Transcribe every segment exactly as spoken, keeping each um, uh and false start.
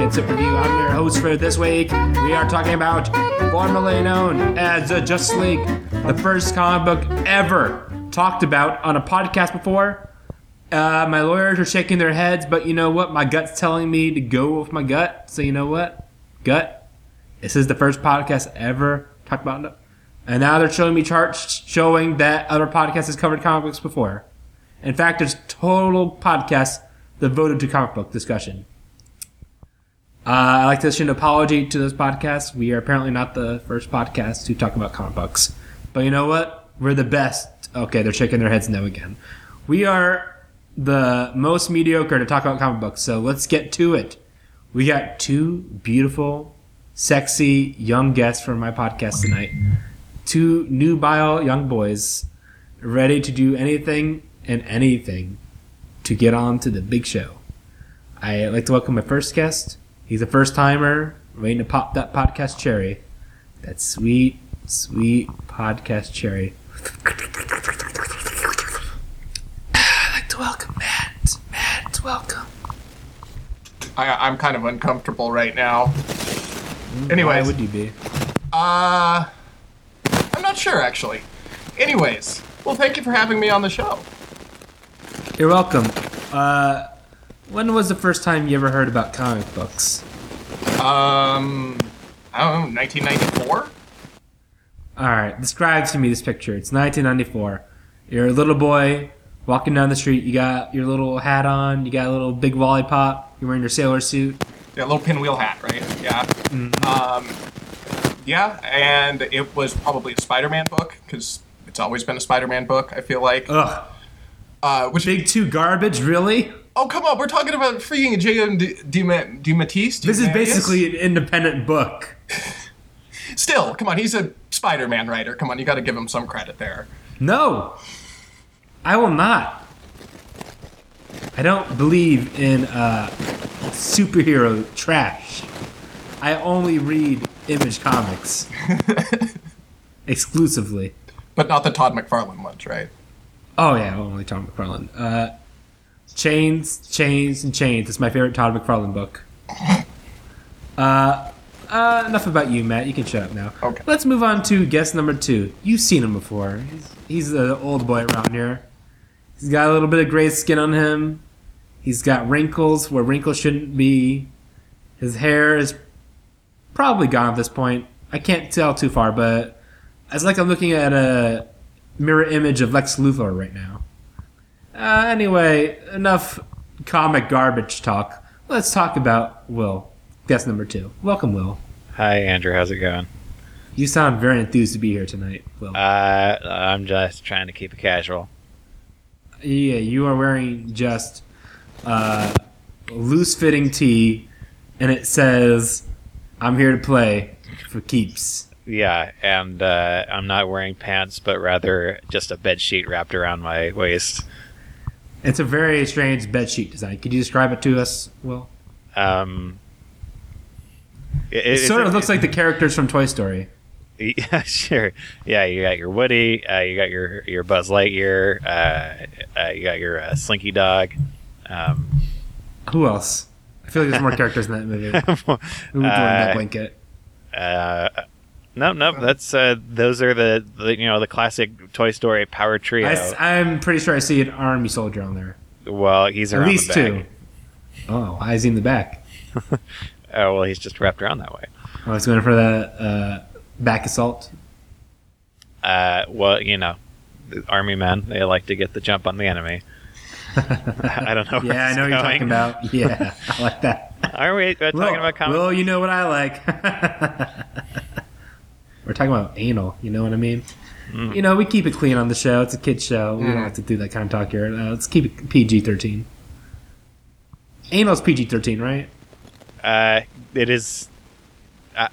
Captain Super View. I'm your host for this week. We are talking about formerly known as the Justice League, the first comic book ever talked about on a podcast before. Uh, my lawyers are shaking their heads, but you know what? My gut's telling me to go with my gut. So you know what? Gut. This is the first podcast ever talked about it. And now they're showing me charts showing that other podcasts has covered comic books before. In fact, there's total podcasts devoted to comic book discussion. Uh, I'd like to issue an apology to those podcasts. We are apparently not the first podcast to talk about comic books. But you know what? We're the best. Okay, they're shaking their heads no again. We are the most mediocre to talk about comic books, so let's get to it. We got two beautiful, sexy, young guests for my podcast tonight. Two nubile young boys ready to do anything and anything to get on to the big show. I'd like to welcome my first guest. He's a first-timer waiting to pop that podcast cherry. That sweet, sweet podcast cherry. I'd like to welcome Matt. Matt, welcome. I, I'm kind of uncomfortable right now. Anyways. Why would you be? Uh, I'm not sure, actually. Anyways, well, thank you for having me on the show. You're welcome. Uh, when was the first time you ever heard about comic books? Um, I don't know, nineteen ninety-four? All right, describe to me this picture. It's nineteen ninety-four. You're a little boy walking down the street. You got your little hat on. You got a little big lollipop. You're wearing your sailor suit. Yeah, a little pinwheel hat, right? Yeah. Mm-hmm. Um, yeah, and it was probably a Spider-Man book because it's always been a Spider-Man book, I feel like. Ugh. Uh, which Big Two garbage, really? Oh, come on. We're talking about freaking J M DeMatteis. This is basically an independent book. Still, come on. He's a Spider-Man writer. Come on, you got to give him some credit there. No, I will not. I don't believe in uh, superhero trash. I only read Image Comics exclusively. But not the Todd McFarlane ones, right? Oh yeah, only Todd McFarlane. Uh, chains, chains, and chains. It's my favorite Todd McFarlane book. Uh. Uh, enough about you, Matt. You can shut up now. Okay. Let's move on to guest number two. You've seen him before. He's, he's the old boy around here. He's got a little bit of gray skin on him. He's got wrinkles where wrinkles shouldn't be. His hair is probably gone at this point. I can't tell too far, but it's like I'm looking at a mirror image of Lex Luthor right now. Uh, anyway, enough comic garbage talk. Let's talk about Will. Guest number two. Welcome, Will. Hi, Andrew. How's it going? You sound very enthused to be here tonight, Will. Uh, I'm just trying to keep it casual. Yeah, you are wearing just uh, a loose-fitting tee, and it says, I'm here to play for keeps. Yeah, and uh, I'm not wearing pants, but rather just a bedsheet wrapped around my waist. It's a very strange bedsheet design. Could you describe it to us, Will? Um... It, it, it sort of looks it, like the characters from Toy Story. Yeah, sure. Yeah, you got your Woody, uh, you got your your Buzz Lightyear, uh, uh, you got your uh, Slinky Dog. Um, Who else? I feel like there's more characters in that movie. More, Who would uh, that blanket? Uh, no, no, that's uh, those are the, the you know the classic Toy Story power trio. I, I'm pretty sure I see an army soldier on there. Well, he's around at least the back. Two. Oh, I see in the back. Oh, well, he's just wrapped around that way. Oh, he's going for the uh, back assault? Uh, well, you know, the army men, they like to get the jump on the enemy. I don't know where Yeah, I know what you're talking about. Yeah, I like that. Are we are well, talking about comics? Well, you know what I like. We're talking about anal, you know what I mean? Mm. You know, we keep it clean on the show. It's a kid's show. We mm. don't have to do that kind of talk here. Uh, let's keep it P G thirteen. Anal's P G thirteen, right? Uh, it is. Uh,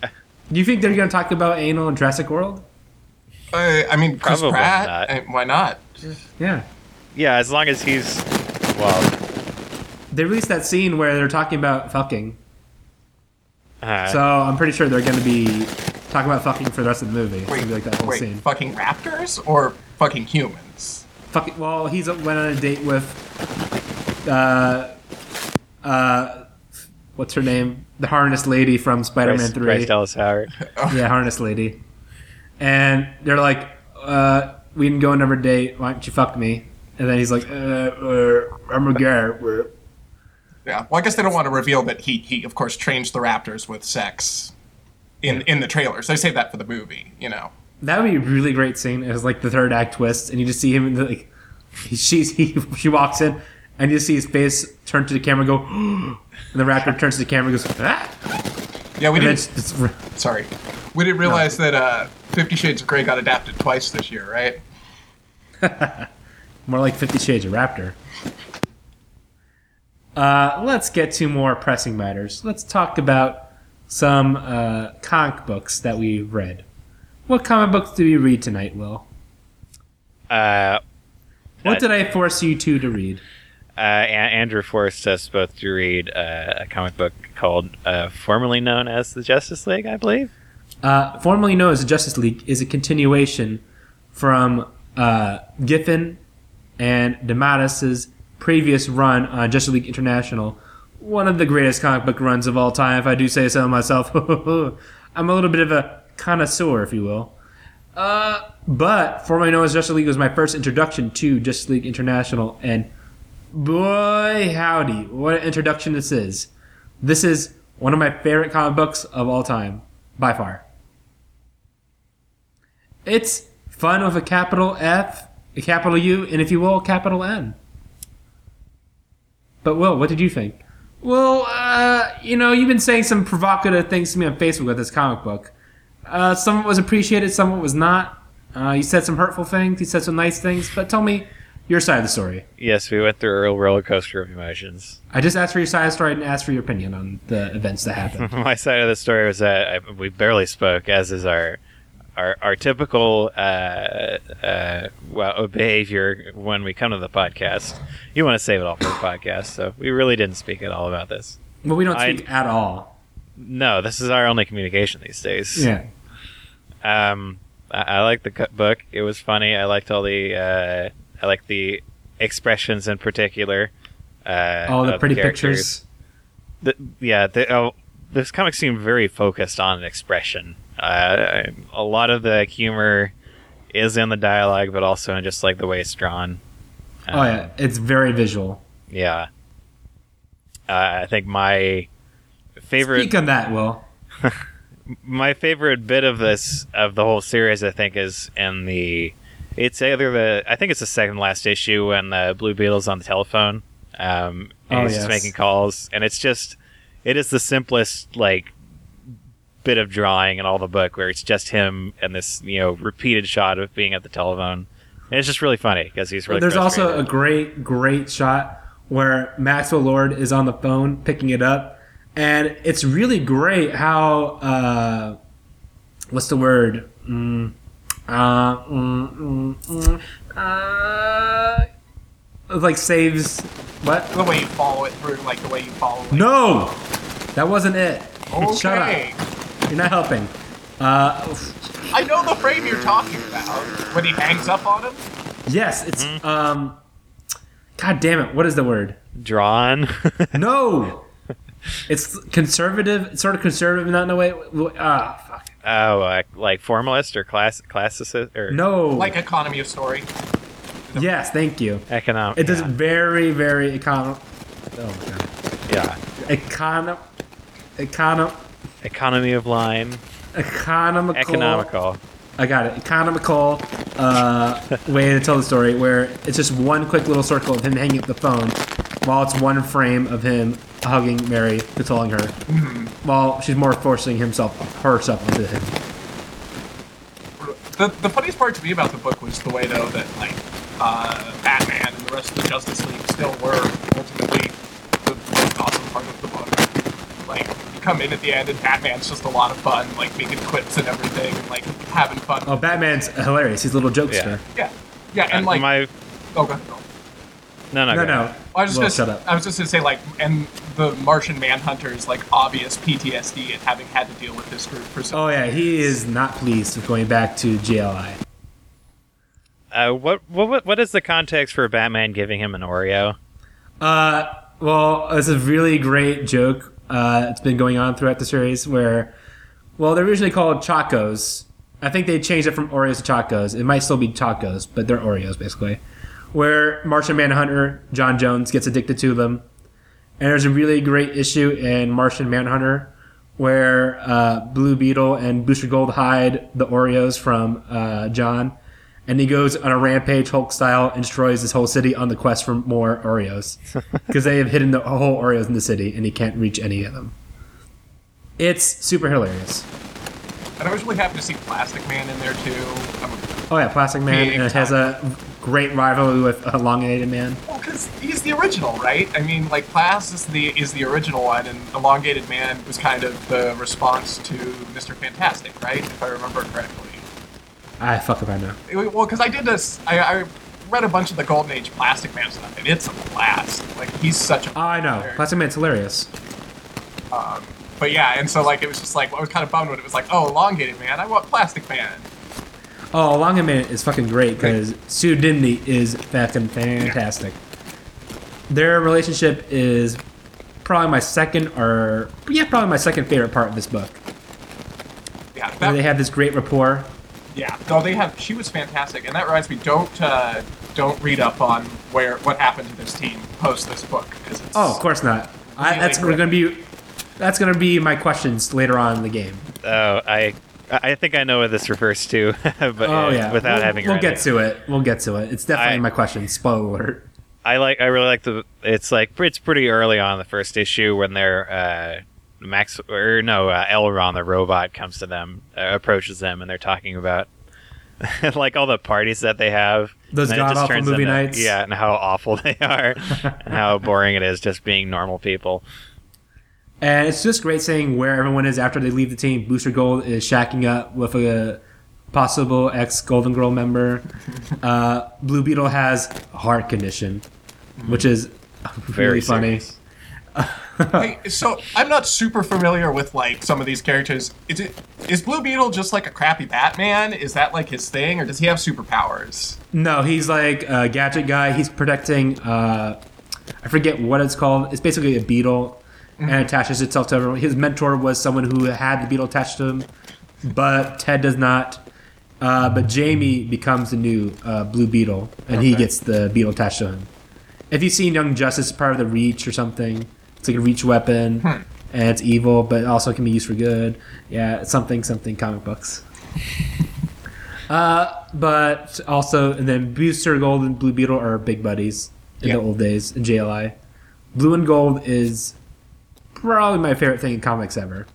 you think they're going to talk about anal in Jurassic World? Uh, I mean, Chris probably Pratt. Not. I, why not? Yeah, yeah. As long as he's well. They released that scene where they're talking about fucking. Uh, so I'm pretty sure they're going to be talking about fucking for the rest of the movie. Wait, like that whole wait, scene. Fucking raptors or fucking humans? Fucking. Well, he's went on a date with. Uh. Uh. what's her name? The Harness Lady from Spider-Man Bryce, three. Bryce Dallas Howard. Yeah, Harness Lady. And they're like, uh, we didn't go another date. Why don't you fuck me? And then he's like, uh, uh, I'm a guy. Yeah, well, I guess they don't want to reveal that he, he of course, trains the Raptors with sex in, in the trailers. They save that for the movie, you know. That would be a really great scene. It was like the third act twist, and you just see him, in the, like, she, he, she walks in, and you see his face turn to the camera and go, and the Raptor turns to the camera and goes, ah! Yeah, we and didn't, it's, it's, sorry. We didn't realize no. that uh, Fifty Shades of Grey got adapted twice this year, right? More like Fifty Shades of Raptor. Uh, let's get to more pressing matters. Let's talk about some uh, comic books that we read. What comic books do you read tonight, Will? Uh, what uh, did I force you two to read? Uh, Andrew forced us both to read uh, a comic book called uh, formerly known as the Justice League, I believe. Uh, formerly known as the Justice League is a continuation from uh, Giffen and DeMatteis' previous run on Justice League International, one of the greatest comic book runs of all time, if I do say so myself. I'm a little bit of a connoisseur, if you will. Uh, but formerly known as Justice League was my first introduction to Justice League International, and boy howdy, what an introduction this is. This is one of my favorite comic books of all time, by far. It's fun with a capital F, a capital U, and if you will, a capital N. But Will, what did you think? Well, uh, you know, you've been saying some provocative things to me on Facebook with this comic book. Uh, some of it was appreciated, some of it was not. Uh, you said some hurtful things, you said some nice things, but tell me your side of the story. Yes, we went through a real roller coaster of emotions. I just asked for your side of the story and asked for your opinion on the events that happened. My side of the story was that I, we barely spoke, as is our our, our typical uh, uh, well, behavior when we come to the podcast. You want to save it all for the podcast, so we really didn't speak at all about this. Well, we don't speak I, at all. No, this is our only communication these days. Yeah. Um, I, I liked the book. It was funny. I liked all the... Uh, I like the expressions in particular. Uh, All the pretty pictures. The, yeah, the, oh, this comic seemed very focused on expression. Uh, a lot of the humor is in the dialogue, but also in just like the way it's drawn. Uh, oh yeah, it's very visual. Yeah, uh, I think my favorite. Speak on that, Will. My favorite bit of this of the whole series, I think, is in the. It's either the... I think it's the second last issue when uh, Blue Beetle's on the telephone. Um, and oh, he's yes. just making calls. And it's just... It is the simplest, like, bit of drawing in all the book where it's just him and this, you know, repeated shot of being at the telephone. And it's just really funny because he's really... There's also a great, great shot where Maxwell Lord is on the phone picking it up. And it's really great how... Uh, what's the word? Mm. Uh, mm, mm, mm, uh, like saves what? The way you follow it through, like the way you follow it. No! That wasn't it. Okay. Shut up. You're not helping. Uh, I know the frame you're talking about. When he hangs up on him? Yes, it's, mm-hmm. um, God damn it, what is the word? Drawn? No! It's conservative, it's sort of conservative, not in a way, ah, uh, fuck. Oh, uh, like formalist or class, classicist? Or no. Like economy of story. Yes, thank you. Economic. It does yeah. very, very econo... Oh, my God. Yeah. Econo... Econo... Economy of line. Economical. Economical. I got it. Economical uh, way to tell the story where it's just one quick little circle of him hanging up the phone while it's one frame of him hugging Mary, consoling her, while she's more forcing himself, herself into him. The, the funniest part to me about the book was the way, though, that like uh, Batman and the rest of the Justice League still were ultimately the most awesome part of the book. Like, you come in at the end and Batman's just a lot of fun, like making quips and everything, and like having fun. Oh, Batman's hilarious. He's a little jokester. Yeah, yeah, yeah and like, my... oh god. No, no, no, no. Well, I was just well, gonna, I was just gonna say, like, and the Martian Manhunter's like obvious P T S D at having had to deal with this group for so. Oh yeah, he is not pleased with going back to J L I. Uh, what, what, what is the context for Batman giving him an Oreo? Uh, well, it's a really great joke Uh, it's been going on throughout the series where, well, they're originally called Chacos. I think they changed it from Oreos to Chacos. It might still be Chacos, but they're Oreos, basically. Where Martian Manhunter, John Jones, gets addicted to them. And there's a really great issue in Martian Manhunter where uh, Blue Beetle and Booster Gold hide the Oreos from uh, John. And he goes on a rampage, Hulk style, and destroys this whole city on the quest for more Oreos. Because they have hidden the whole Oreos in the city, and he can't reach any of them. It's super hilarious. And I was really happy to see Plastic Man in there, too. I'm oh, yeah, Plastic Man. And it has a great rivalry with Elongated Man. Well, because he's the original, right? I mean, like, Plas is the, is the original one, and Elongated Man was kind of the response to Mister Fantastic, right? If I remember correctly. I fuck if I know. Well, because I did this, I, I read a bunch of the Golden Age Plastic Man stuff, and it's a blast. Like, he's such a... I know. Player. Plastic Man's hilarious. Um, but yeah, and so, like, it was just like, I was kind of bummed when it was like, oh, Elongated Man, I want Plastic Man. Oh, Elongated Man is fucking great, because right. Sue Dibny is fucking fantastic. Yeah. Their relationship is probably my second, or, yeah, probably my second favorite part of this book. Yeah. That... They have this great rapport. Yeah, no, they have. She was fantastic, and that reminds me. Don't uh, don't read up on where what happened to this team post this book. It's oh, of course not. I, that's going to be that's going to be my questions later on in the game. Oh, I I think I know what this refers to, but oh, yeah. without we'll, having we'll read get it. to it. We'll get to it. It's definitely I, my question. Spoiler alert. I like. I really like the. It's like it's pretty early on in the first issue when they're. Uh, Max or no uh, Elron the robot comes to them, uh, approaches them, and they're talking about like all the parties that they have, those god awful movie into, nights, yeah, and how awful they are, and how boring it is just being normal people. And it's just great seeing where everyone is after they leave the team. Booster Gold is shacking up with a possible ex Golden Girl member. uh, Blue Beetle has a heart condition, which is very really funny. Hey, so I'm not super familiar with like some of these characters. Is it is Blue Beetle just like a crappy Batman? Is that like his thing, or does he have superpowers? No, he's like a gadget guy. He's protecting. Uh, I forget what it's called. It's basically a beetle, mm-hmm. and attaches itself to everyone. His mentor was someone who had the beetle attached to him, but Ted does not. Uh, but Jamie becomes the new uh, Blue Beetle, and okay. he gets the beetle attached to him. If you've seen Young Justice, it's part of the Reach or something. It's like a reach weapon, hmm. and it's evil, but also can be used for good. Yeah, something, something, comic books. uh, but also, and then Booster Gold and Blue Beetle are big buddies in yep. the old days in J L I. Blue and Gold is probably my favorite thing in comics ever.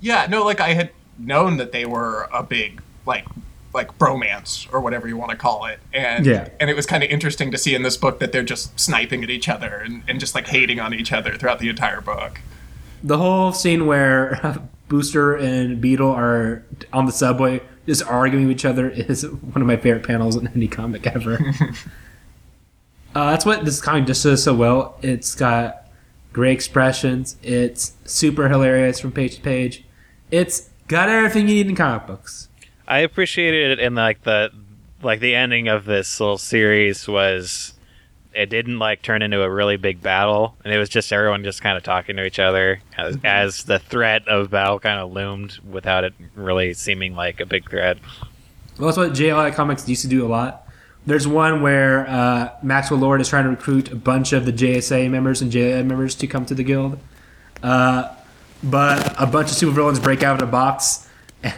Yeah, no, like I had known that they were a big, like, like bromance or whatever you want to call it. And yeah. and it was kind of interesting to see in this book that they're just sniping at each other and, and just like hating on each other throughout the entire book. The whole scene where Booster and Beetle are on the subway just arguing with each other is one of my favorite panels in any comic ever. uh, that's what this comic just does so well. It's got great expressions. It's super hilarious from page to page. It's got everything you need in comic books. I appreciated it in like the like the ending of this little series was it didn't like turn into a really big battle, and it was just everyone just kind of talking to each other as, mm-hmm. as the threat of battle kind of loomed without it really seeming like a big threat. Well, that's what J L I Comics used to do a lot. There's one where uh, Maxwell Lord is trying to recruit a bunch of the J S A members and J L I members to come to the guild, uh, but a bunch of supervillains break out of a box.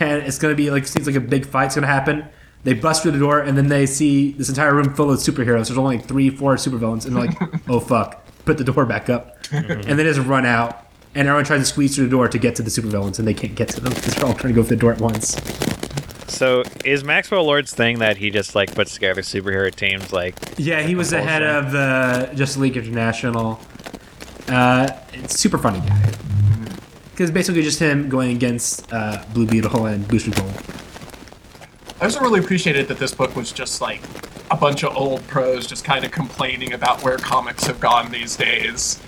And it's going to be like, seems like a big fight's going to happen. They bust through the door, and then they see this entire room full of superheroes. There's only like three, four supervillains, and they're like, oh, fuck. Put the door back up. Mm-hmm. And they just run out. And everyone tries to squeeze through the door to get to the supervillains, and they can't get to them because they're all trying to go through the door at once. So is Maxwell Lord's thing that he just like puts together superhero teams? Like, yeah, he was the head of the Justice League International. Uh, it's super funny guy. Because basically just him going against uh, Blue Beetle and Booster Gold. I also really appreciated that this book was just like a bunch of old pros just kind of complaining about where comics have gone these days.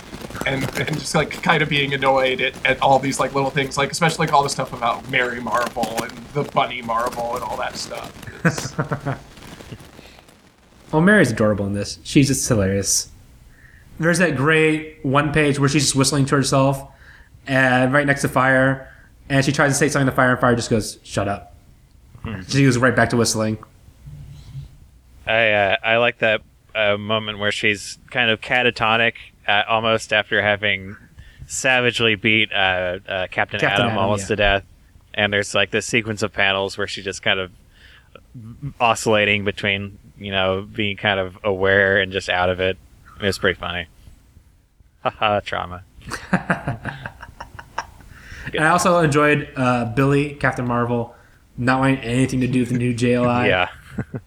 And, and just like kind of being annoyed at, at all these like little things, like especially like all the stuff about Mary Marvel and the Bunny Marvel and all that stuff. Well, Mary's adorable in this. She's just hilarious. There's that great one page where she's just whistling to herself. and right next to Fire, and she tries to say something to Fire, and Fire just goes, "Shut up." Hmm. She goes right back to whistling. I uh, I like that uh, moment where she's kind of catatonic, uh, almost after having savagely beat uh, uh, Captain, Captain Atom, Atom almost yeah. to death, and there's like this sequence of panels where she just kind of oscillating between, you know, being kind of aware and just out of it. It was pretty funny. Haha, trauma. And I also enjoyed uh, Billy, Captain Marvel, not wanting anything to do with the new J L I. Yeah.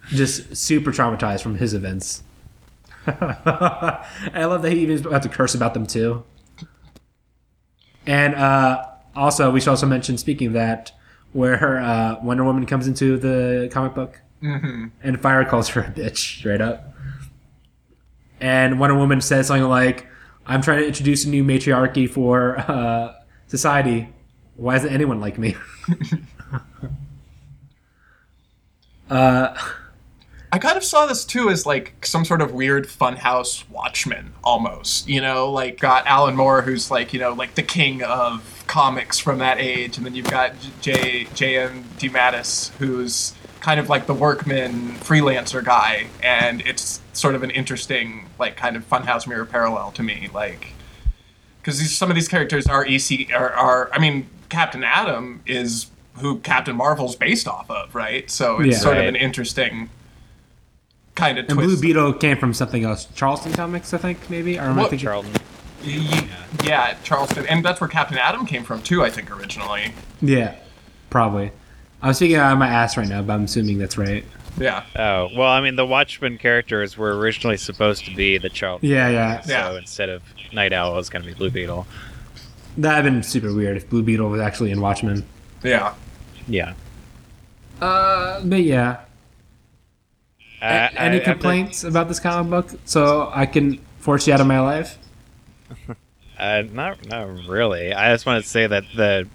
Just super traumatized from his events. I love that he even had to curse about them too. And uh, also, we should also mention, speaking of that, where uh, Wonder Woman comes into the comic book, mm-hmm. and Fire calls her a bitch, straight up. And Wonder Woman says something like, "I'm trying to introduce a new matriarchy for uh, society. Why isn't anyone like me?" uh, I kind of saw this too as like some sort of weird funhouse Watchmen almost, you know, like got Alan Moore, who's like, you know, like the king of comics from that age. And then you've got J J M DeMatteis, who's kind of like the workman freelancer guy. And it's sort of an interesting, like kind of funhouse mirror parallel to me. Like, because some of these characters are E C are, are, I mean, Captain Atom is who Captain Marvel's based off of. Right. So it's yeah, sort right. of an interesting kind of and twist. Blue Beetle came from something else. Charlton Comics, I think, maybe? Or well, I think Charlton. Yeah, yeah, Charlton. And that's where Captain Atom came from, too, I think, originally. Yeah, probably. I'm speaking out of my ass right now, but I'm assuming that's right. Yeah. Oh, well, I mean, the Watchmen characters were originally supposed to be the Charlton. Yeah, yeah. So yeah. Instead of Night Owl, it's going to be Blue Beetle. That would have been super weird if Blue Beetle was actually in Watchmen. Yeah. Yeah. Uh, but yeah. Uh, Any I, complaints I, about this comic book so I can force you out of my life? Uh, not, not really. I just wanted to say that the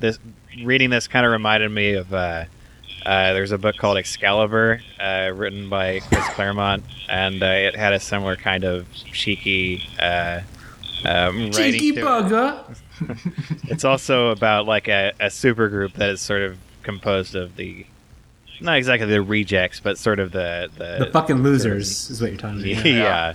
this reading this kind of reminded me of uh, uh, there's a book called Excalibur uh, written by Chris Claremont, and uh, it had a similar kind of cheeky uh, um, writing. Cheeky bugger! It's also about like a, a supergroup that is sort of composed of the not exactly the rejects, but sort of the... The, the fucking losers sort of, is what you're talking about. Yeah.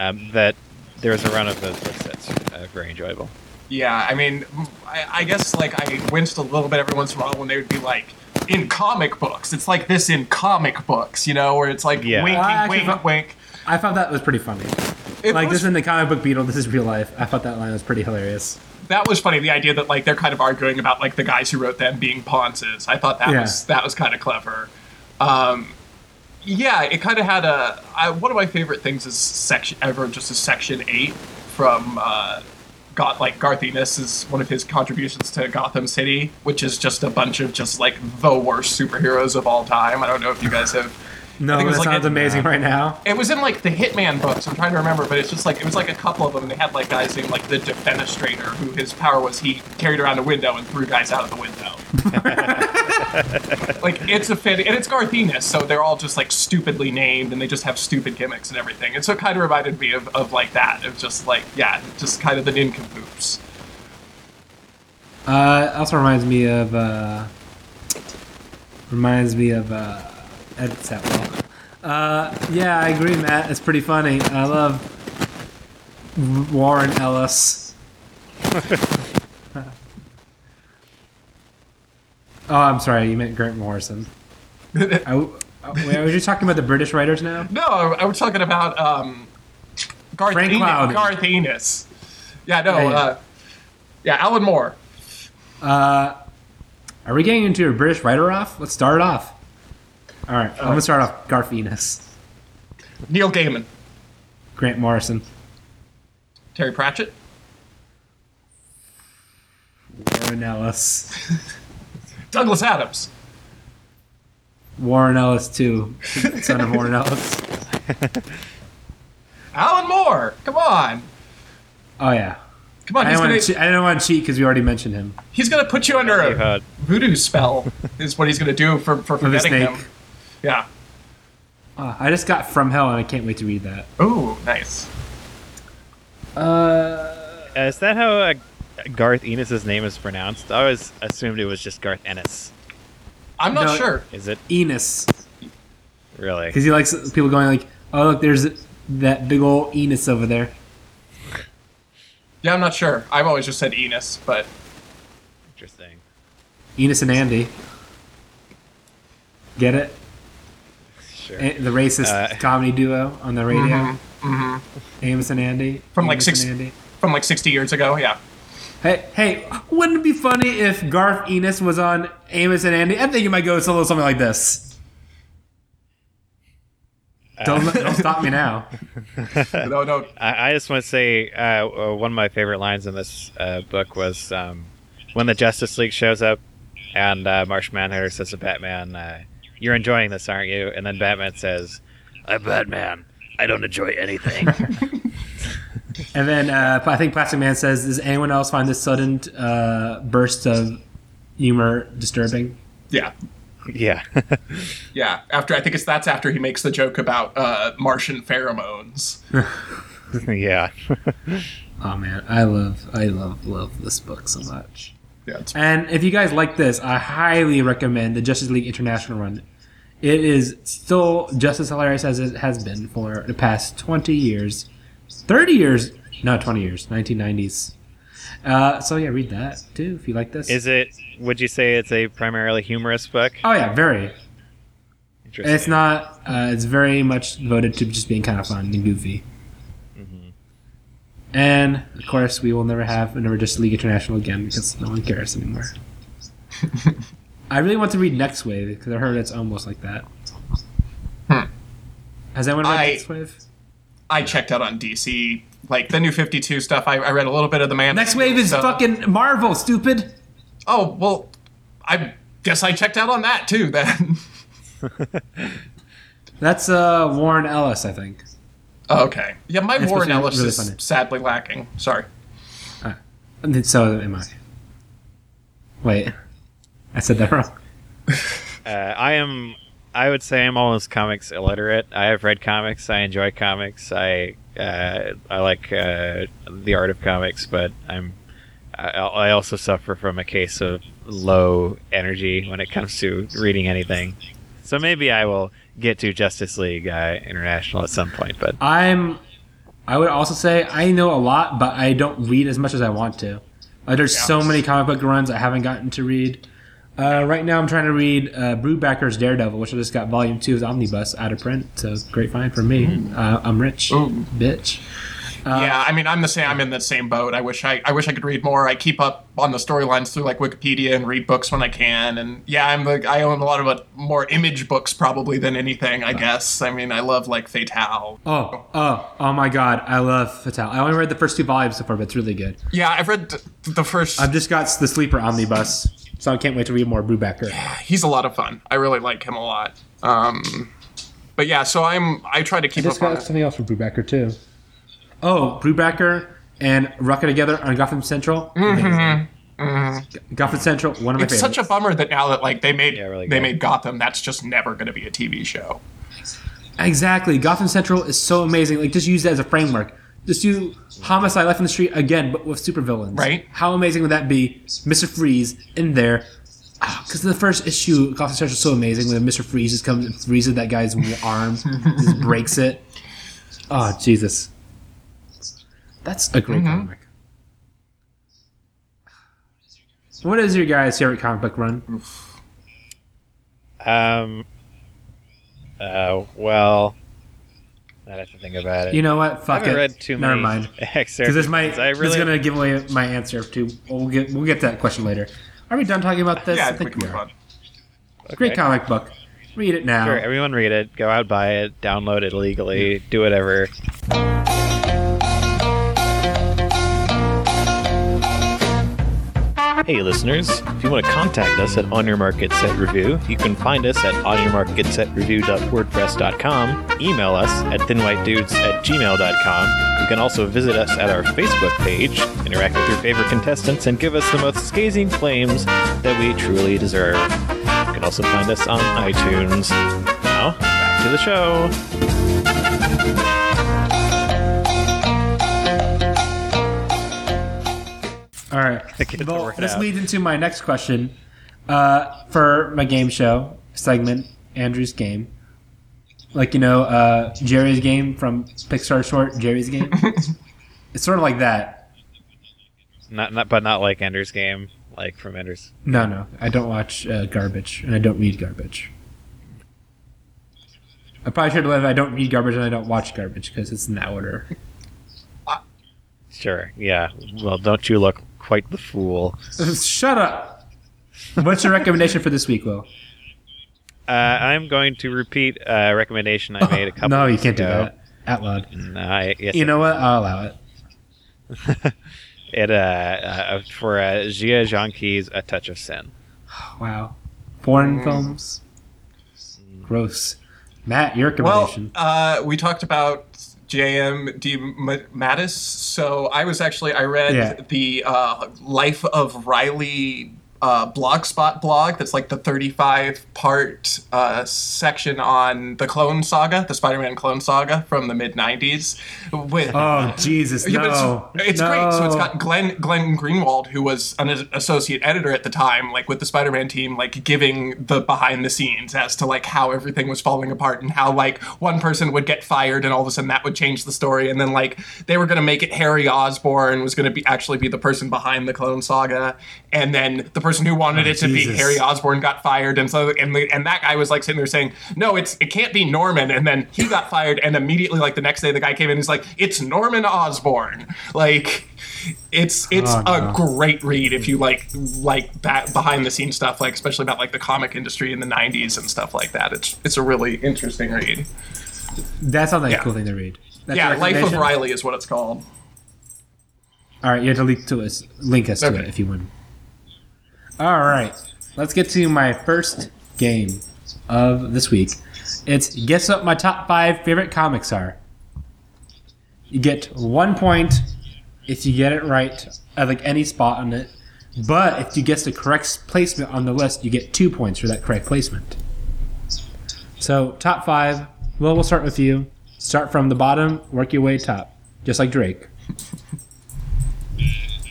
yeah. Um, that there was a run of those books that's uh, very enjoyable. Yeah, I mean, I, I guess, like, I winced a little bit every once in a while when they would be like, in comic books. It's like this in comic books, you know, where it's like, yeah. winky, well, wink, thought, wink. I thought that was pretty funny. It like, was, this isn't the comic book Beetle, this is real life. I thought that line was pretty hilarious. That was funny, the idea that like they're kind of arguing about like the guys who wrote them being ponces. I thought that yeah. was that was kind of clever. Um, yeah, it kind of had a I, one of my favorite things is section ever just a section eight from uh, got like Garth Ennis is one of his contributions to Gotham City, which is just a bunch of just like the worst superheroes of all time. I don't know if you guys have. No, that like sounds it, amazing right now. It was in, like, the Hitman books. I'm trying to remember, but it's just, like, it was, like, a couple of them. And they had, like, guys named, like, the Defenestrator, who his power was he carried around a window and threw guys out of the window. Like, it's a fit. And it's Garth Ennis, so they're all just, like, stupidly named, and they just have stupid gimmicks and everything. And so it kind of reminded me of, of like, that. It was just, like, yeah, just kind of the nincompoops. Uh, it also reminds me of, uh... Reminds me of, uh... Ed's that well. Uh, yeah, I agree, Matt. It's pretty funny. I love Warren Ellis. Oh, I'm sorry. You meant Grant Morrison. I, wait, are you talking about the British writers now? No, I was talking about um, Garth Ennis. Garth Ennis. Yeah, no. Yeah, yeah. Uh, yeah, Alan Moore. Uh, are we getting into a British writer off? Let's start it off. All right, I'm going to start off Garth Ennis. Neil Gaiman. Grant Morrison. Terry Pratchett. Warren Ellis. Douglas Adams. Warren Ellis, too. Son of Warren Ellis. Alan Moore, come on. Oh, yeah. Come on, I don't want to gonna... che- cheat because we already mentioned him. He's going to put you under a voodoo spell is what he's going to do for, for forgetting him. Yeah. Uh, I just got From Hell, and I can't wait to read that. Oh, nice. Uh, uh, is that how uh, Garth Ennis's name is pronounced? I always assumed it was just Garth Ennis. I'm not no, sure. Is it Enos? Really? Because he likes people going like, "Oh, look, there's that big old Enos over there." Yeah, I'm not sure. I've always just said Enos, but interesting. Enos and Andy. Get it? Sure. And the racist uh, comedy duo on the radio. Mm-hmm, mm-hmm. Amos and Andy. From Amos like six. Andy. From like sixty years ago. Yeah. Hey, hey! Wouldn't it be funny if Garth Ennis was on Amos and Andy? I think it might go solo something like this. Uh, don't don't stop me now. No, don't. I, I just want to say uh, one of my favorite lines in this uh, book was um, when the Justice League shows up and uh, Martian Manhunter says to Batman, uh, "You're enjoying this, aren't you?" And then Batman says, "I'm Batman. I don't enjoy anything." And then uh, I think Plastic Man says, does anyone else find this sudden uh, burst of humor disturbing? Yeah. Yeah. Yeah. After I think it's that's after he makes the joke about uh, Martian pheromones. Yeah. Oh, man. I love, I love, love this book so much. Yeah. It's... And if you guys like this, I highly recommend the Justice League International run. It is still just as hilarious as it has been for the past twenty years. thirty years, not twenty years, nineteen nineties. Uh, so yeah, read that too if you like this. Is it, would you say it's a primarily humorous book? Oh yeah, very. Interesting. It's not, uh, it's very much devoted to just being kind of fun and goofy. Mm-hmm. And of course, we will never have another Justice League International again because no one cares anymore. I really want to read Next Wave because I heard it's almost like that. Hmm. Has anyone read I... Next Wave? I checked out on D C, like the New fifty-two stuff. I, I read a little bit of the Man. Next Wave is fucking Marvel, stupid. Oh, well, I guess I checked out on that too then. That's uh, Warren Ellis, I think. Oh, okay. Yeah, my it's Warren Ellis really is funny. Sadly lacking. Sorry. Uh, so am I. Wait, I said that wrong. uh, I am... I would say I'm almost comics illiterate. I have read comics. I enjoy comics. I uh, I like uh, the art of comics, but I'm I, I also suffer from a case of low energy when it comes to reading anything. So maybe I will get to Justice League uh, International at some point. But I'm I would also say I know a lot, but I don't read as much as I want to. Like, there's yeah. so many comic book runs I haven't gotten to read. Uh, right now I'm trying to read uh, Brubaker's Daredevil, which I just got volume two of the Omnibus out of print, so great find for me. Uh, I'm rich, Ooh. bitch. Uh, yeah, I mean, I'm the same. I'm in the same boat. I wish I, I wish I could read more. I keep up on the storylines through like Wikipedia and read books when I can. And yeah, I'm like I own a lot of uh, more image books probably than anything. I guess. I mean, I love like Fatale. Oh, oh, oh my God, I love Fatale. I only read the first two volumes so far, but it's really good. Yeah, I've read the first. I've just got the Sleeper Omnibus. So I can't wait to read more Brubaker. Yeah, he's a lot of fun. I really like him a lot. Um, but yeah, so I'm I try to keep up on it. I just got something else from Brubaker too. Oh, Brubaker and Rucka together on Gotham Central. Mm-hmm. Mm-hmm. Gotham Central, one of my it's favorites. It's such a bummer that now that like they made yeah, really they made Gotham, that's just never going to be a T V show. Exactly. Gotham Central is so amazing. Like just use that as a framework. Just do Homicide, Life on the Street again, but with supervillains. Right. How amazing would that be? Mister Freeze in there. Because oh, the first issue, Gotham Central is so amazing when Mister Freeze just comes and freezes that guy's arm, just breaks it. Oh, Jesus. That's a great mm-hmm. comic. What is your guys' favorite comic book run? Oof. Um. Uh. Well... I have to think about it. You know what? Fuck I it. Read too Never many mind. Because there's my. I really... going to give away my answer to. We'll get we'll get to that question later. Are we done talking about this? Yeah, I think we are. Okay. Great comic book. Read it now. Sure, everyone read it. Go out, buy it, download it illegally, yeah. do whatever. Hey listeners, if you want to contact us at On Your Mark Get Set Review, you can find us at on your mark get set review dot wordpress dot com, email us at thin white dudes at gmail dot com. You can also visit us at our Facebook page, interact with your favorite contestants, and give us the most scathing claims that we truly deserve. You can also find us on iTunes. Now, back to the show. All right. Well, this leads into my next question. Uh, for my game show segment, Andrew's Game. Like, you know, uh, Jerry's Game from Pixar short, Jerry's Game. It's sort of like that. Not, not, but not like Ender's Game, like from Ender's. No, no. I don't watch uh, garbage, and I don't read garbage. I probably should have left I don't read garbage and I don't watch garbage, because it's in that order. Sure, yeah. Well, don't you look quite the fool. Shut up! What's your recommendation for this week, Will? Uh, I'm going to repeat a recommendation I made a couple no, of weeks ago. No, you can't ago. do that. Out loud. No, I, yes, you I know what? I'll allow it. It uh, uh, for uh, Jia Zhangqi's A Touch of Sin. Wow. Foreign mm. films? Gross. Matt, your recommendation. Well, uh, we talked about J M. DeMatteis, so I was actually, I read yeah. the uh, Life of Riley uh, Blogspot blog that's like the thirty-five part uh, section on the Clone Saga, the Spider-Man Clone Saga from the mid nineties. With, oh, Jesus, yeah, no. It's, it's no. great. So it's got Glenn, Glenn Greenwald, who was an associate editor at the time, like with the Spider-Man team, like giving the behind the scenes as to like how everything was falling apart and how like one person would get fired and all of a sudden that would change the story. And then like they were going to make it Harry Osborn was going to be actually be the person behind the Clone Saga. And then the person who wanted oh, it to Jesus. be Harry Osborn got fired, and so and, the, and that guy was like sitting there saying, "No, it's it can't be Norman." And then he got fired, and immediately like the next day, the guy came in and he's like, "It's Norman Osborn." Like, it's it's oh, no. a great read if you like like that behind the scenes stuff, like especially about like the comic industry in the nineties and stuff like that. It's it's a really interesting read. That sounds like yeah. a cool thing to read. That's yeah, Life of Riley is what it's called. All right, you have to link to us, link us okay. to it if you want. All right, let's get to my first game of this week. It's guess what my top five favorite comics are. You get one point if you get it right at like any spot on it, but if you guess the correct placement on the list, you get two points for that correct placement. So top five. Well, we'll start with you. Start from the bottom, work your way top, just like Drake.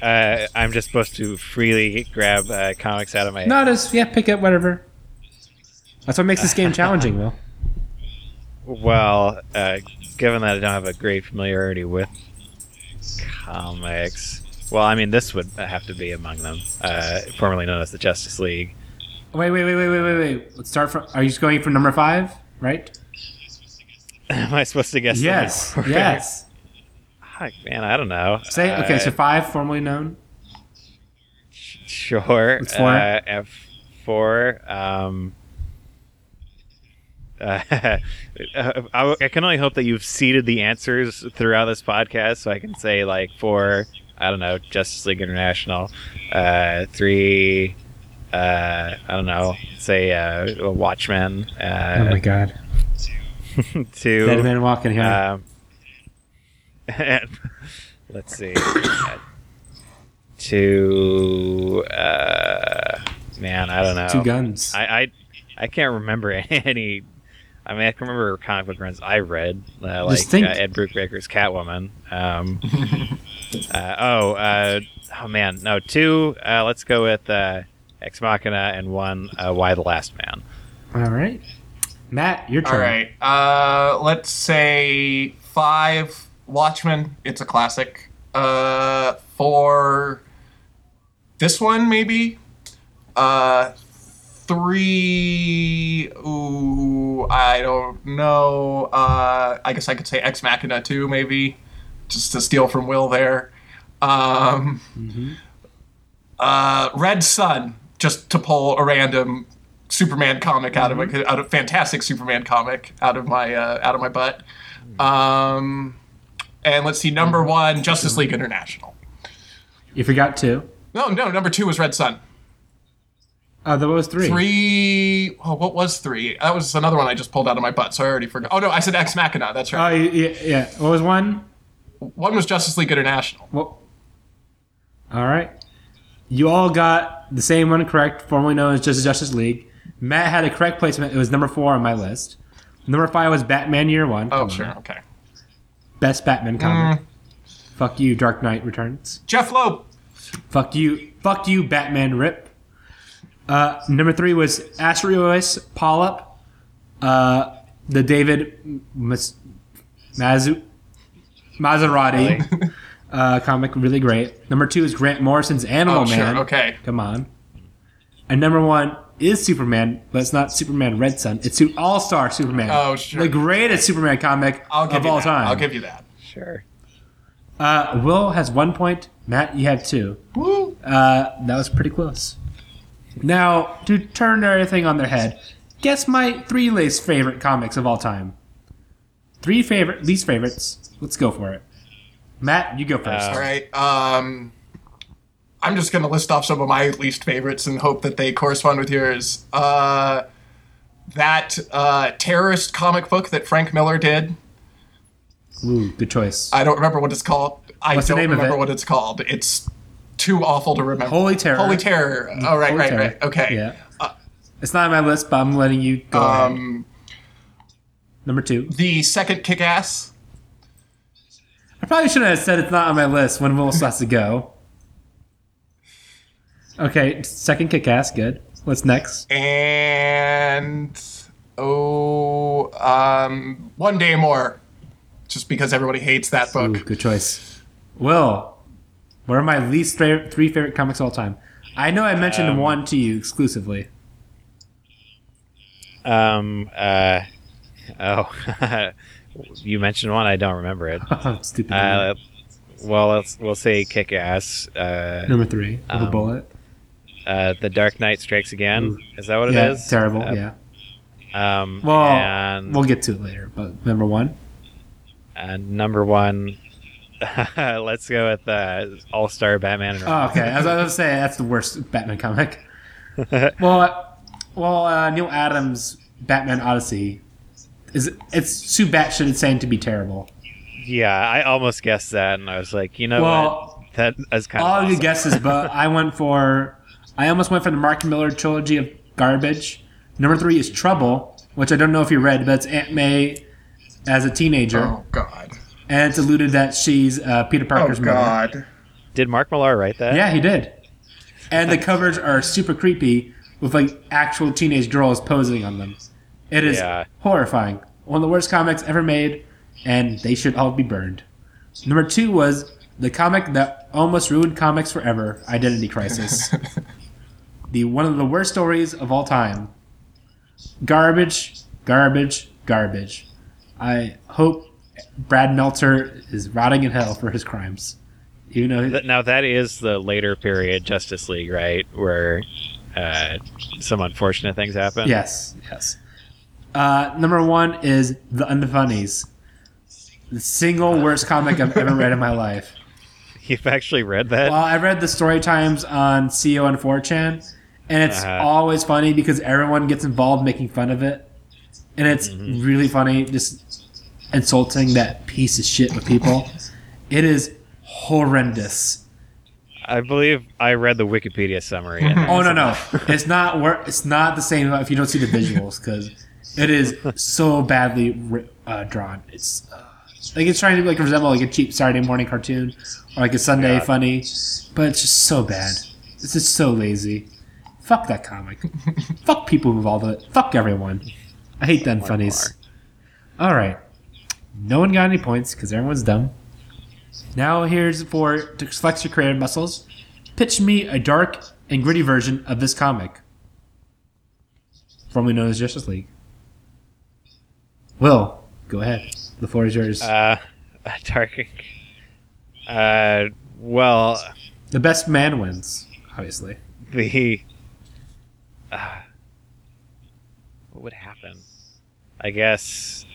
Uh, I'm just supposed to freely grab uh, comics out of my... No, just, yeah, pick up whatever. That's what makes this game challenging, Will. Well, uh, given that I don't have a great familiarity with comics... Well, I mean, this would have to be among them, uh, formerly known as the Justice League. Wait, wait, wait, wait, wait, wait, wait. Let's start from... Are you just going from number five, right? Am I supposed to guess Yes, that? yes. Man, I don't know. Say okay. Uh, so five, formerly known. Sure. What's four? Uh, F four. Um, uh, I, I can only hope that you've seeded the answers throughout this podcast, so I can say like four. I don't know. Justice League International. Uh, three. Uh, I don't know. Say uh, Watchmen. Uh, oh my God. Two. Dead man walking here. Um, And let's see. Two, uh, man, I don't know. Two guns. I, I, I can't remember any. I mean, I can remember comic book runs I read, uh, like uh, Ed Brubaker's Catwoman. Um, uh, oh, uh, oh man, no. Two. Uh, let's go with uh, Ex Machina, and one. Uh, Why the Last Man. All right, Matt, your turn. All right. Uh, let's say five. Watchmen, it's a classic. Uh, for this one, maybe. Uh, three, ooh, I don't know. Uh, I guess I could say Ex Machina two, maybe. Just to steal from Will there. Um, mm-hmm. uh, Red Sun, just to pull a random Superman comic out mm-hmm. of a, out of fantastic Superman comic out of my uh, out of my butt. Um... And let's see, number one, Justice League International. You forgot two. No, no, number two was Red Sun. Uh, there was three. Three, oh, what was three? That was another one I just pulled out of my butt, so I already forgot. Oh, no, I said Ex Machina, that's right. Oh, uh, yeah, yeah. What was one? One was Justice League International. Well, all right. You all got the same one correct, formerly known as just Justice League. Matt had a correct placement. It was number four on my list. Number five was Batman Year One. Oh, Come sure, on. okay. Best Batman comic. Mm. Fuck you, Dark Knight Returns. Jeff Loeb. Fuck you, fuck you, Batman Rip. Uh, number three was Asteriois Polyp, uh, the David Mas- Mazu- Maserati uh, comic, really great. Number two is Grant Morrison's Animal oh, Man. Sure, okay, come on. And number one is Superman, but it's not Superman Red Son. It's All Star Superman. Oh, sure. The greatest Superman comic I'll give of you all that. time. I'll give you that. Sure. Uh, Will has one point. Matt, you have two. Woo! Uh, that was pretty close. Now, to turn everything on their head, guess my three least favorite comics of all time. Three favorite, least favorites. Let's go for it. Matt, you go first. Uh, all right. Um, I'm just going to list off some of my least favorites and hope that they correspond with yours. Uh, that uh, terrorist comic book that Frank Miller did. Ooh, good choice. I don't remember what it's called. I What's don't the name remember of it? what it's called. It's too awful to remember. Holy Terror. Holy Terror. Oh, right, Holy right, terror. right. Okay. Yeah. Uh, it's not on my list, but I'm letting you go um, ahead. Number two. The second Kick Ass. I probably shouldn't have said it's not on my list when Willis has to go. Okay, second Kick Ass. Good. What's next? And, oh, um, One Day More. Just because everybody hates that book. Ooh, good choice. Will, what are my least favorite, three favorite comics of all time? I know I mentioned um, one to you exclusively. Um. Uh. Oh, you mentioned one. I don't remember it. Stupid. Uh, well, let's, we'll say Kick Ass. Uh, Number three. With um, a bullet. Uh, The Dark Knight Strikes Again. Ooh. Is that what yeah, it is? Terrible. Uh, yeah. Um. Well, and we'll get to it later. But number one. And number one, let's go with uh, All-Star Batman. And oh, okay. As I was saying, that's the worst Batman comic. well, uh, well, uh, Neil Adams' Batman Odyssey is it's too batshit insane to be terrible. Yeah, I almost guessed that, and I was like, you know, well, what? that is kind all of all awesome. Good guesses. But I went for, I almost went for the Mark Millar trilogy of garbage. Number three is Trouble, which I don't know if you read, but it's Aunt May as a teenager. Oh, God. And it's alluded that she's uh, Peter Parker's mother. Oh, God. Mother. Did Mark Millar write that? Yeah, he did. And the covers are super creepy with, like, actual teenage girls posing on them. It is yeah. horrifying. One of the worst comics ever made, and they should all be burned. Number two was the comic that almost ruined comics forever, Identity Crisis. the One of the worst stories of all time. Garbage, garbage, garbage. I hope Brad Meltzer is rotting in hell for his crimes. You know, now that is the later period Justice League, right, where uh, some unfortunate things happen. Yes, yes. Uh, number one is The Unfunnies, the single worst comic I've ever read in my life. You've actually read that? Well, I read the story times on C O and four chan, and it's uh-huh. always funny because everyone gets involved making fun of it. And it's mm-hmm. really funny, just insulting that piece of shit with people. It is horrendous. I believe I read the Wikipedia summary. oh no, no, it's not. Wor- it's not the same if you don't see the visuals because it is so badly ri- uh, drawn. It's uh, like it's trying to like resemble like a cheap Saturday morning cartoon or like a Sunday yeah. funny, but it's just so bad. It's just so lazy. Fuck that comic. Fuck people involved with it. Fuck everyone. I hate them funnies. All right. No one got any points because everyone's dumb. Now here's for to flex your creative muscles. Pitch me a dark and gritty version of this comic. Formerly known as Justice League. Will, go ahead. The floor is yours. Uh, dark. Uh, well. The best man wins, obviously. The. Uh, what would happen? I guess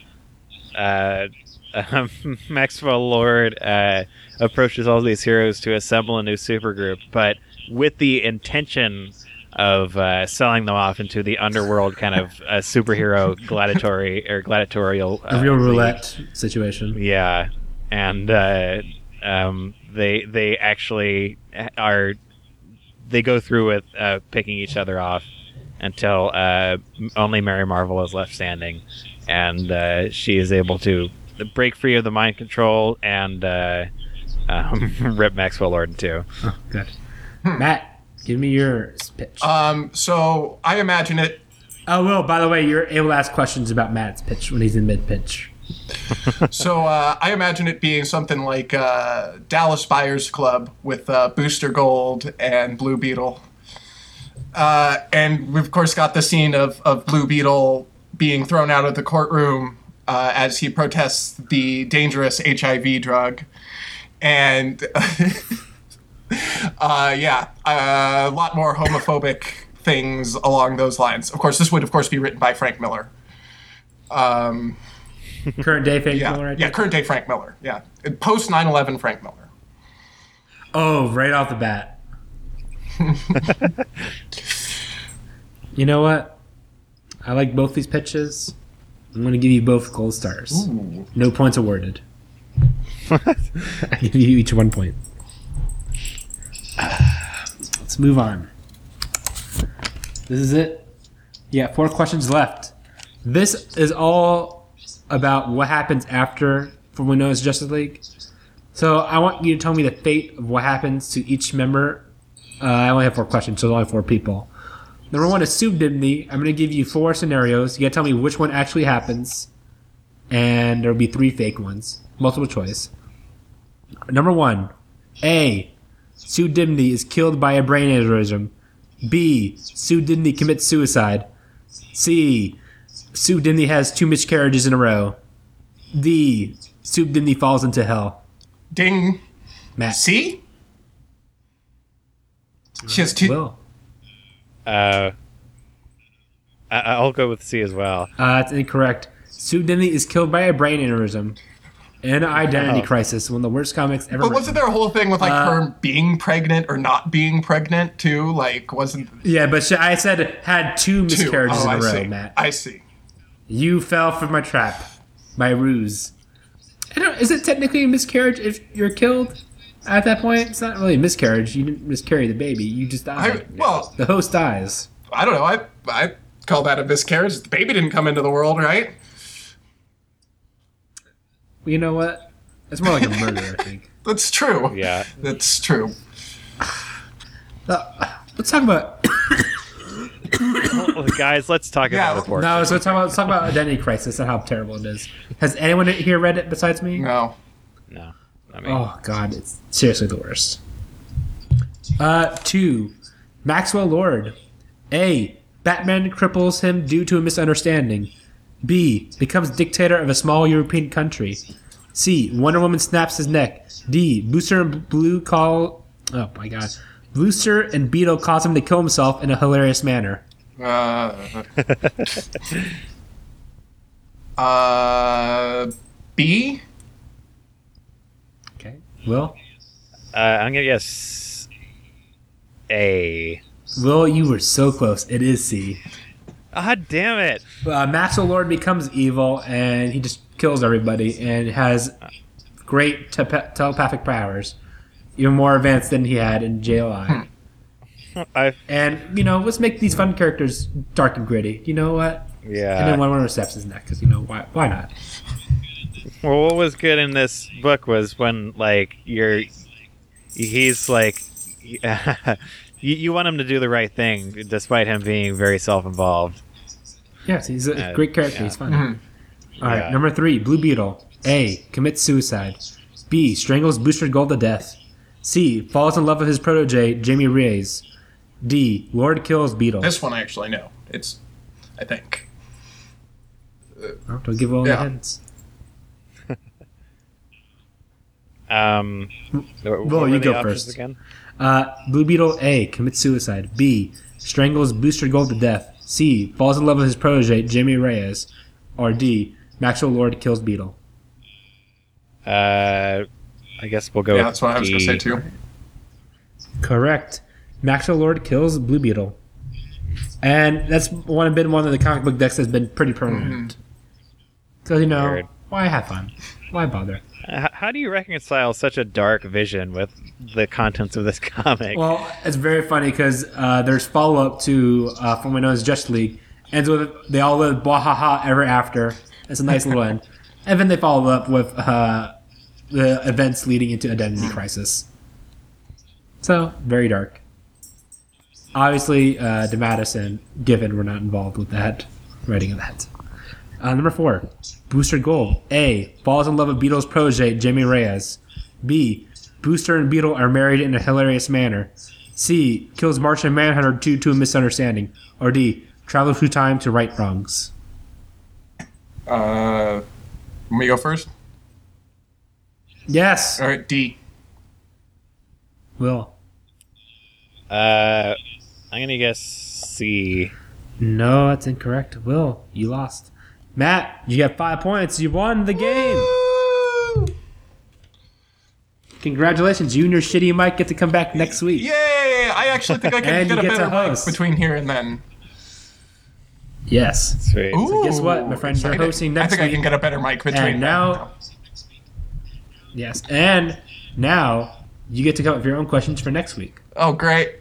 uh, um, Maxwell Lord uh, approaches all these heroes to assemble a new supergroup, but with the intention of uh, selling them off into the underworld kind of uh, superhero gladiatory or gladiatorial uh, a real roulette league. situation. Yeah, and uh, um, they they actually are they go through with uh, picking each other off. Until uh, only Mary Marvel is left standing, and uh, she is able to break free of the mind control and uh, Um, rip Maxwell Lord too. Oh, good. Hmm. Matt, give me your pitch. Um, so I imagine it. Oh, Will, by the way, you're able to ask questions about Matt's pitch when he's in mid-pitch. So uh, I imagine it being something like uh, Dallas Buyers Club with uh, Booster Gold and Blue Beetle. Uh, and we've, of course, got the scene of, of Blue Beetle being thrown out of the courtroom uh, as he protests the dangerous H I V drug. And, uh, yeah, a lot more homophobic things along those lines. Of course, this would, of course, be written by Frank Miller. Um, current day Frank yeah, Miller? Right yeah, there? current day Frank Miller. Yeah. Post nine eleven Frank Miller. Oh, right off the bat. You know what? I like both these pitches. I'm going to give you both gold stars. Ooh. No points awarded. I give you each one point. Uh, let's move on. This is it. Yeah, four questions left. This is all about what happens after from we know it's Justice League. So I want you to tell me the fate of what happens to each member. Uh, I only have four questions, so there's only four people. Number one is Sue Dibny. I'm going to give you four scenarios. You got to tell me which one actually happens, and there will be three fake ones. Multiple choice. Number one, A, Sue Dibny is killed by a brain aneurysm. B, Sue Dibny commits suicide. C, Sue Dibny has two miscarriages in a row. D, Sue Dibny falls into hell. Ding. Matt. C? She has two. Will. Uh, I'll go with C as well. Uh, that's incorrect. Sue Dibny is killed by a brain aneurysm. In Identity oh. Crisis, one of the worst comics ever. But written. Wasn't there a whole thing with like uh, her being pregnant or not being pregnant too? Like, wasn't? Yeah, but she, I said had two miscarriages two. Oh, in a I row, see. Matt. I see. You fell for my trap, my ruse. I don't. Is it technically a miscarriage if you're killed at that point? It's not really a miscarriage. You didn't miscarry the baby. You just died. I, well, the host dies. I don't know. I I call that a miscarriage. The baby didn't come into the world, right? You know what? It's more like a murder, I think. That's true. Yeah. That's true. Uh, let's talk about... well, guys, let's talk yeah. about it. No, so let's talk about, let's talk about Identity Crisis and how terrible it is. Has anyone here read it besides me? No. No. Not me. Oh, God. It's seriously the worst. Uh, two. Maxwell Lord. A. Batman cripples him due to a misunderstanding. B, becomes dictator of a small European country. C, Wonder Woman snaps his neck. D, Booster and Blue call... Oh, my God. Booster and Beetle cause him to kill himself in a hilarious manner. Uh... uh... B? Okay. Will? Uh, I'm going to guess... A. Will, you were so close. It is C. God damn it! Uh, Maxwell Lord becomes evil, and he just kills everybody, and has great te- telepathic powers, even more advanced than he had in J L I. I've... And you know, let's make these fun characters dark and gritty. You know what? Yeah. And then one of them snaps his neck because you know why? Why not? Well, what was good in this book was when like you're, he's like. You, you want him to do the right thing, despite him being very self-involved. Yes, he's a uh, great character. Yeah. He's fun. Mm-hmm. All right, yeah. Number three, Blue Beetle. A, commits suicide. B, strangles Booster Gold to death. C, falls in love with his protege, Jamie Reyes. D, Lord kills Beetle. This one I actually know. It's, I think. Uh, oh, don't give all yeah. the hints. um, well, you go first again. Uh, Blue Beetle, A, commits suicide. B, strangles Booster Gold to death. C, falls in love with his protege, Jamie Reyes. Or D, Maxwell Lord kills Beetle. Uh, I guess we'll go yeah, with that's what D. I was going to say, too. Correct. Maxwell Lord kills Blue Beetle. And that's one, been one of the comic book decks that's been pretty permanent. Because, mm-hmm. you know, Weird. Why have fun? Why bother? How do you reconcile such a dark vision with the contents of this comic? Well, it's very funny because uh, there's follow-up to uh, formerly known as Justice League. Ends with they all live blah ha ha ever after. It's a nice little end. And then they follow up with uh, the events leading into Identity Crisis. So, very dark. Obviously, uh, DeMatteis and Giffen were not involved with that writing of that. Uh, number four, Booster Gold. A, falls in love with Beetle's protege, Jamie Reyes. B, Booster and Beetle are married in a hilarious manner. C, kills Martian Manhunter due to a misunderstanding. Or D, travel through time to right wrongs. Uh, let me go first. Yes. All right, D. Will. Uh, I'm gonna guess C. No, that's incorrect. Will, you lost. Matt, you got five points. You won the game. Woo! Congratulations, you and your shitty mic get to come back next week. Yay! I actually think I can get a better mic between here and then. Yes. Sweet. Ooh, so guess what, my friend? We're hosting next week. I think week, I can get a better mic between and now. now. Yes, and now you get to come up with your own questions for next week. Oh, great.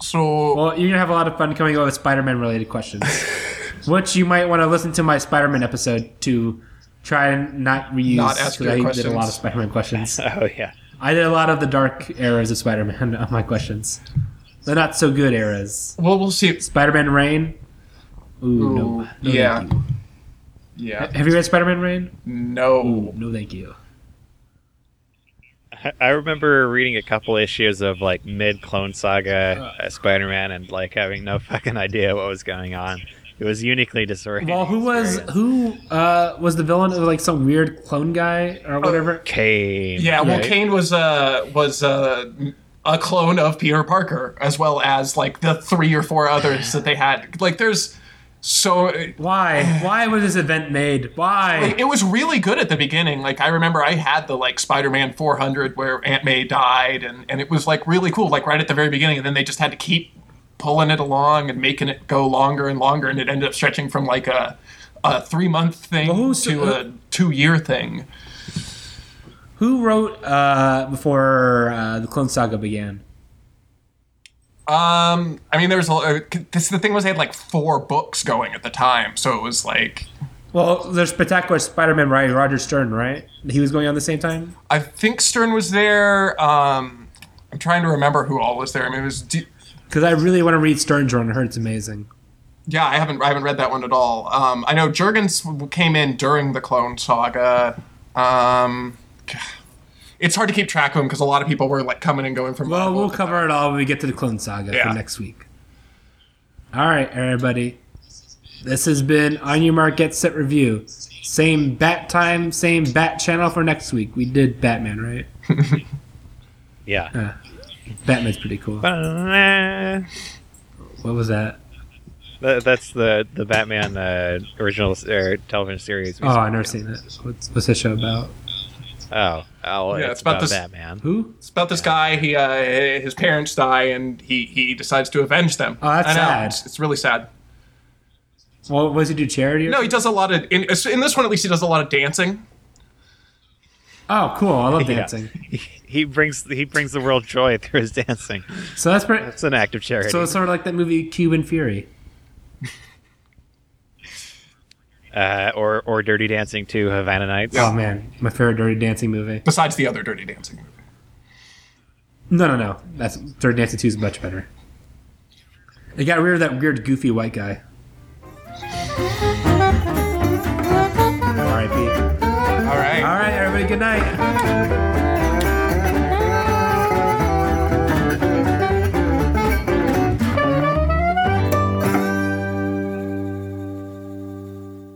So, well, you're going to have a lot of fun coming up with Spider-Man related questions. Which you might want to listen to my Spider-Man episode to try and not reuse. Not ask your questions. I did a lot of Spider-Man questions. Oh, yeah. I did a lot of the dark eras of Spider-Man on my questions. The not so good eras. Well, we'll see. Spider-Man Reign. Ooh, Ooh no. no. Yeah. Thank you. Yeah. Have you read Spider-Man Reign? No. Ooh, no, thank you. I remember reading a couple issues of like mid-Clone Saga uh, Spider-Man and like having no fucking idea what was going on. It was uniquely disorienting. Well, who was who uh, was the villain of like some weird clone guy or whatever? Uh, Kane. Yeah, well, right? Kane was uh was uh, a clone of Peter Parker, as well as like the three or four others that they had. Like, there's so why why was this event made? Why like, it was really good at the beginning. Like, I remember I had the like Spider-Man four hundred where Aunt May died, and and it was like really cool. Like right at the very beginning, and then they just had to keep pulling it along and making it go longer and longer, and it ended up stretching from like a, a three-month thing well, to who, a two-year thing. Who wrote uh, before uh, the Clone Saga began? Um, I mean, there was a, this. The thing was, they had like four books going at the time, so it was like. Well, there's Spectacular Spider-Man, right? Roger Stern, right? He was going on the same time. I think Stern was there. Um, I'm trying to remember who all was there. I mean, it was. D- Because I really want to read Stern's run. I heard it's amazing. Yeah, I haven't I haven't read that one at all. Um, I know Jurgens came in during the Clone Saga. Um, it's hard to keep track of them because a lot of people were like coming and going from. Well, we'll cover it all when we get to the Clone Saga yeah. for next week. All right, everybody. This has been On Your Mark, Get Set, Review. Same bat time, same bat channel for next week. We did Batman, right? yeah. Uh, Batman's pretty cool. What was that? that that's the, the Batman uh, original uh, television series. Oh, I've never seen that. What's, what's this show about? Oh, oh yeah, it's, it's about, about this, Batman. Who? It's about this yeah. guy. He uh, his parents die, and he, he decides to avenge them. Oh, that's I know, sad. It's, it's really sad. Well, what does he do? Charity? Or no, something? He does a lot of. In, in this one, at least, he does a lot of dancing. Oh, cool! I love dancing. Yeah. He brings he brings the world joy through his dancing. So that's pretty, that's an act of charity. So it's sort of like that movie Cuban Fury, uh, or or Dirty Dancing two, Havana Nights. Oh man, my favorite Dirty Dancing movie. Besides the other Dirty Dancing movie. No, no, no. That's Dirty Dancing two is much better. They got rid of that weird, goofy white guy. All right, Pete. All right. All right, everybody. Good night.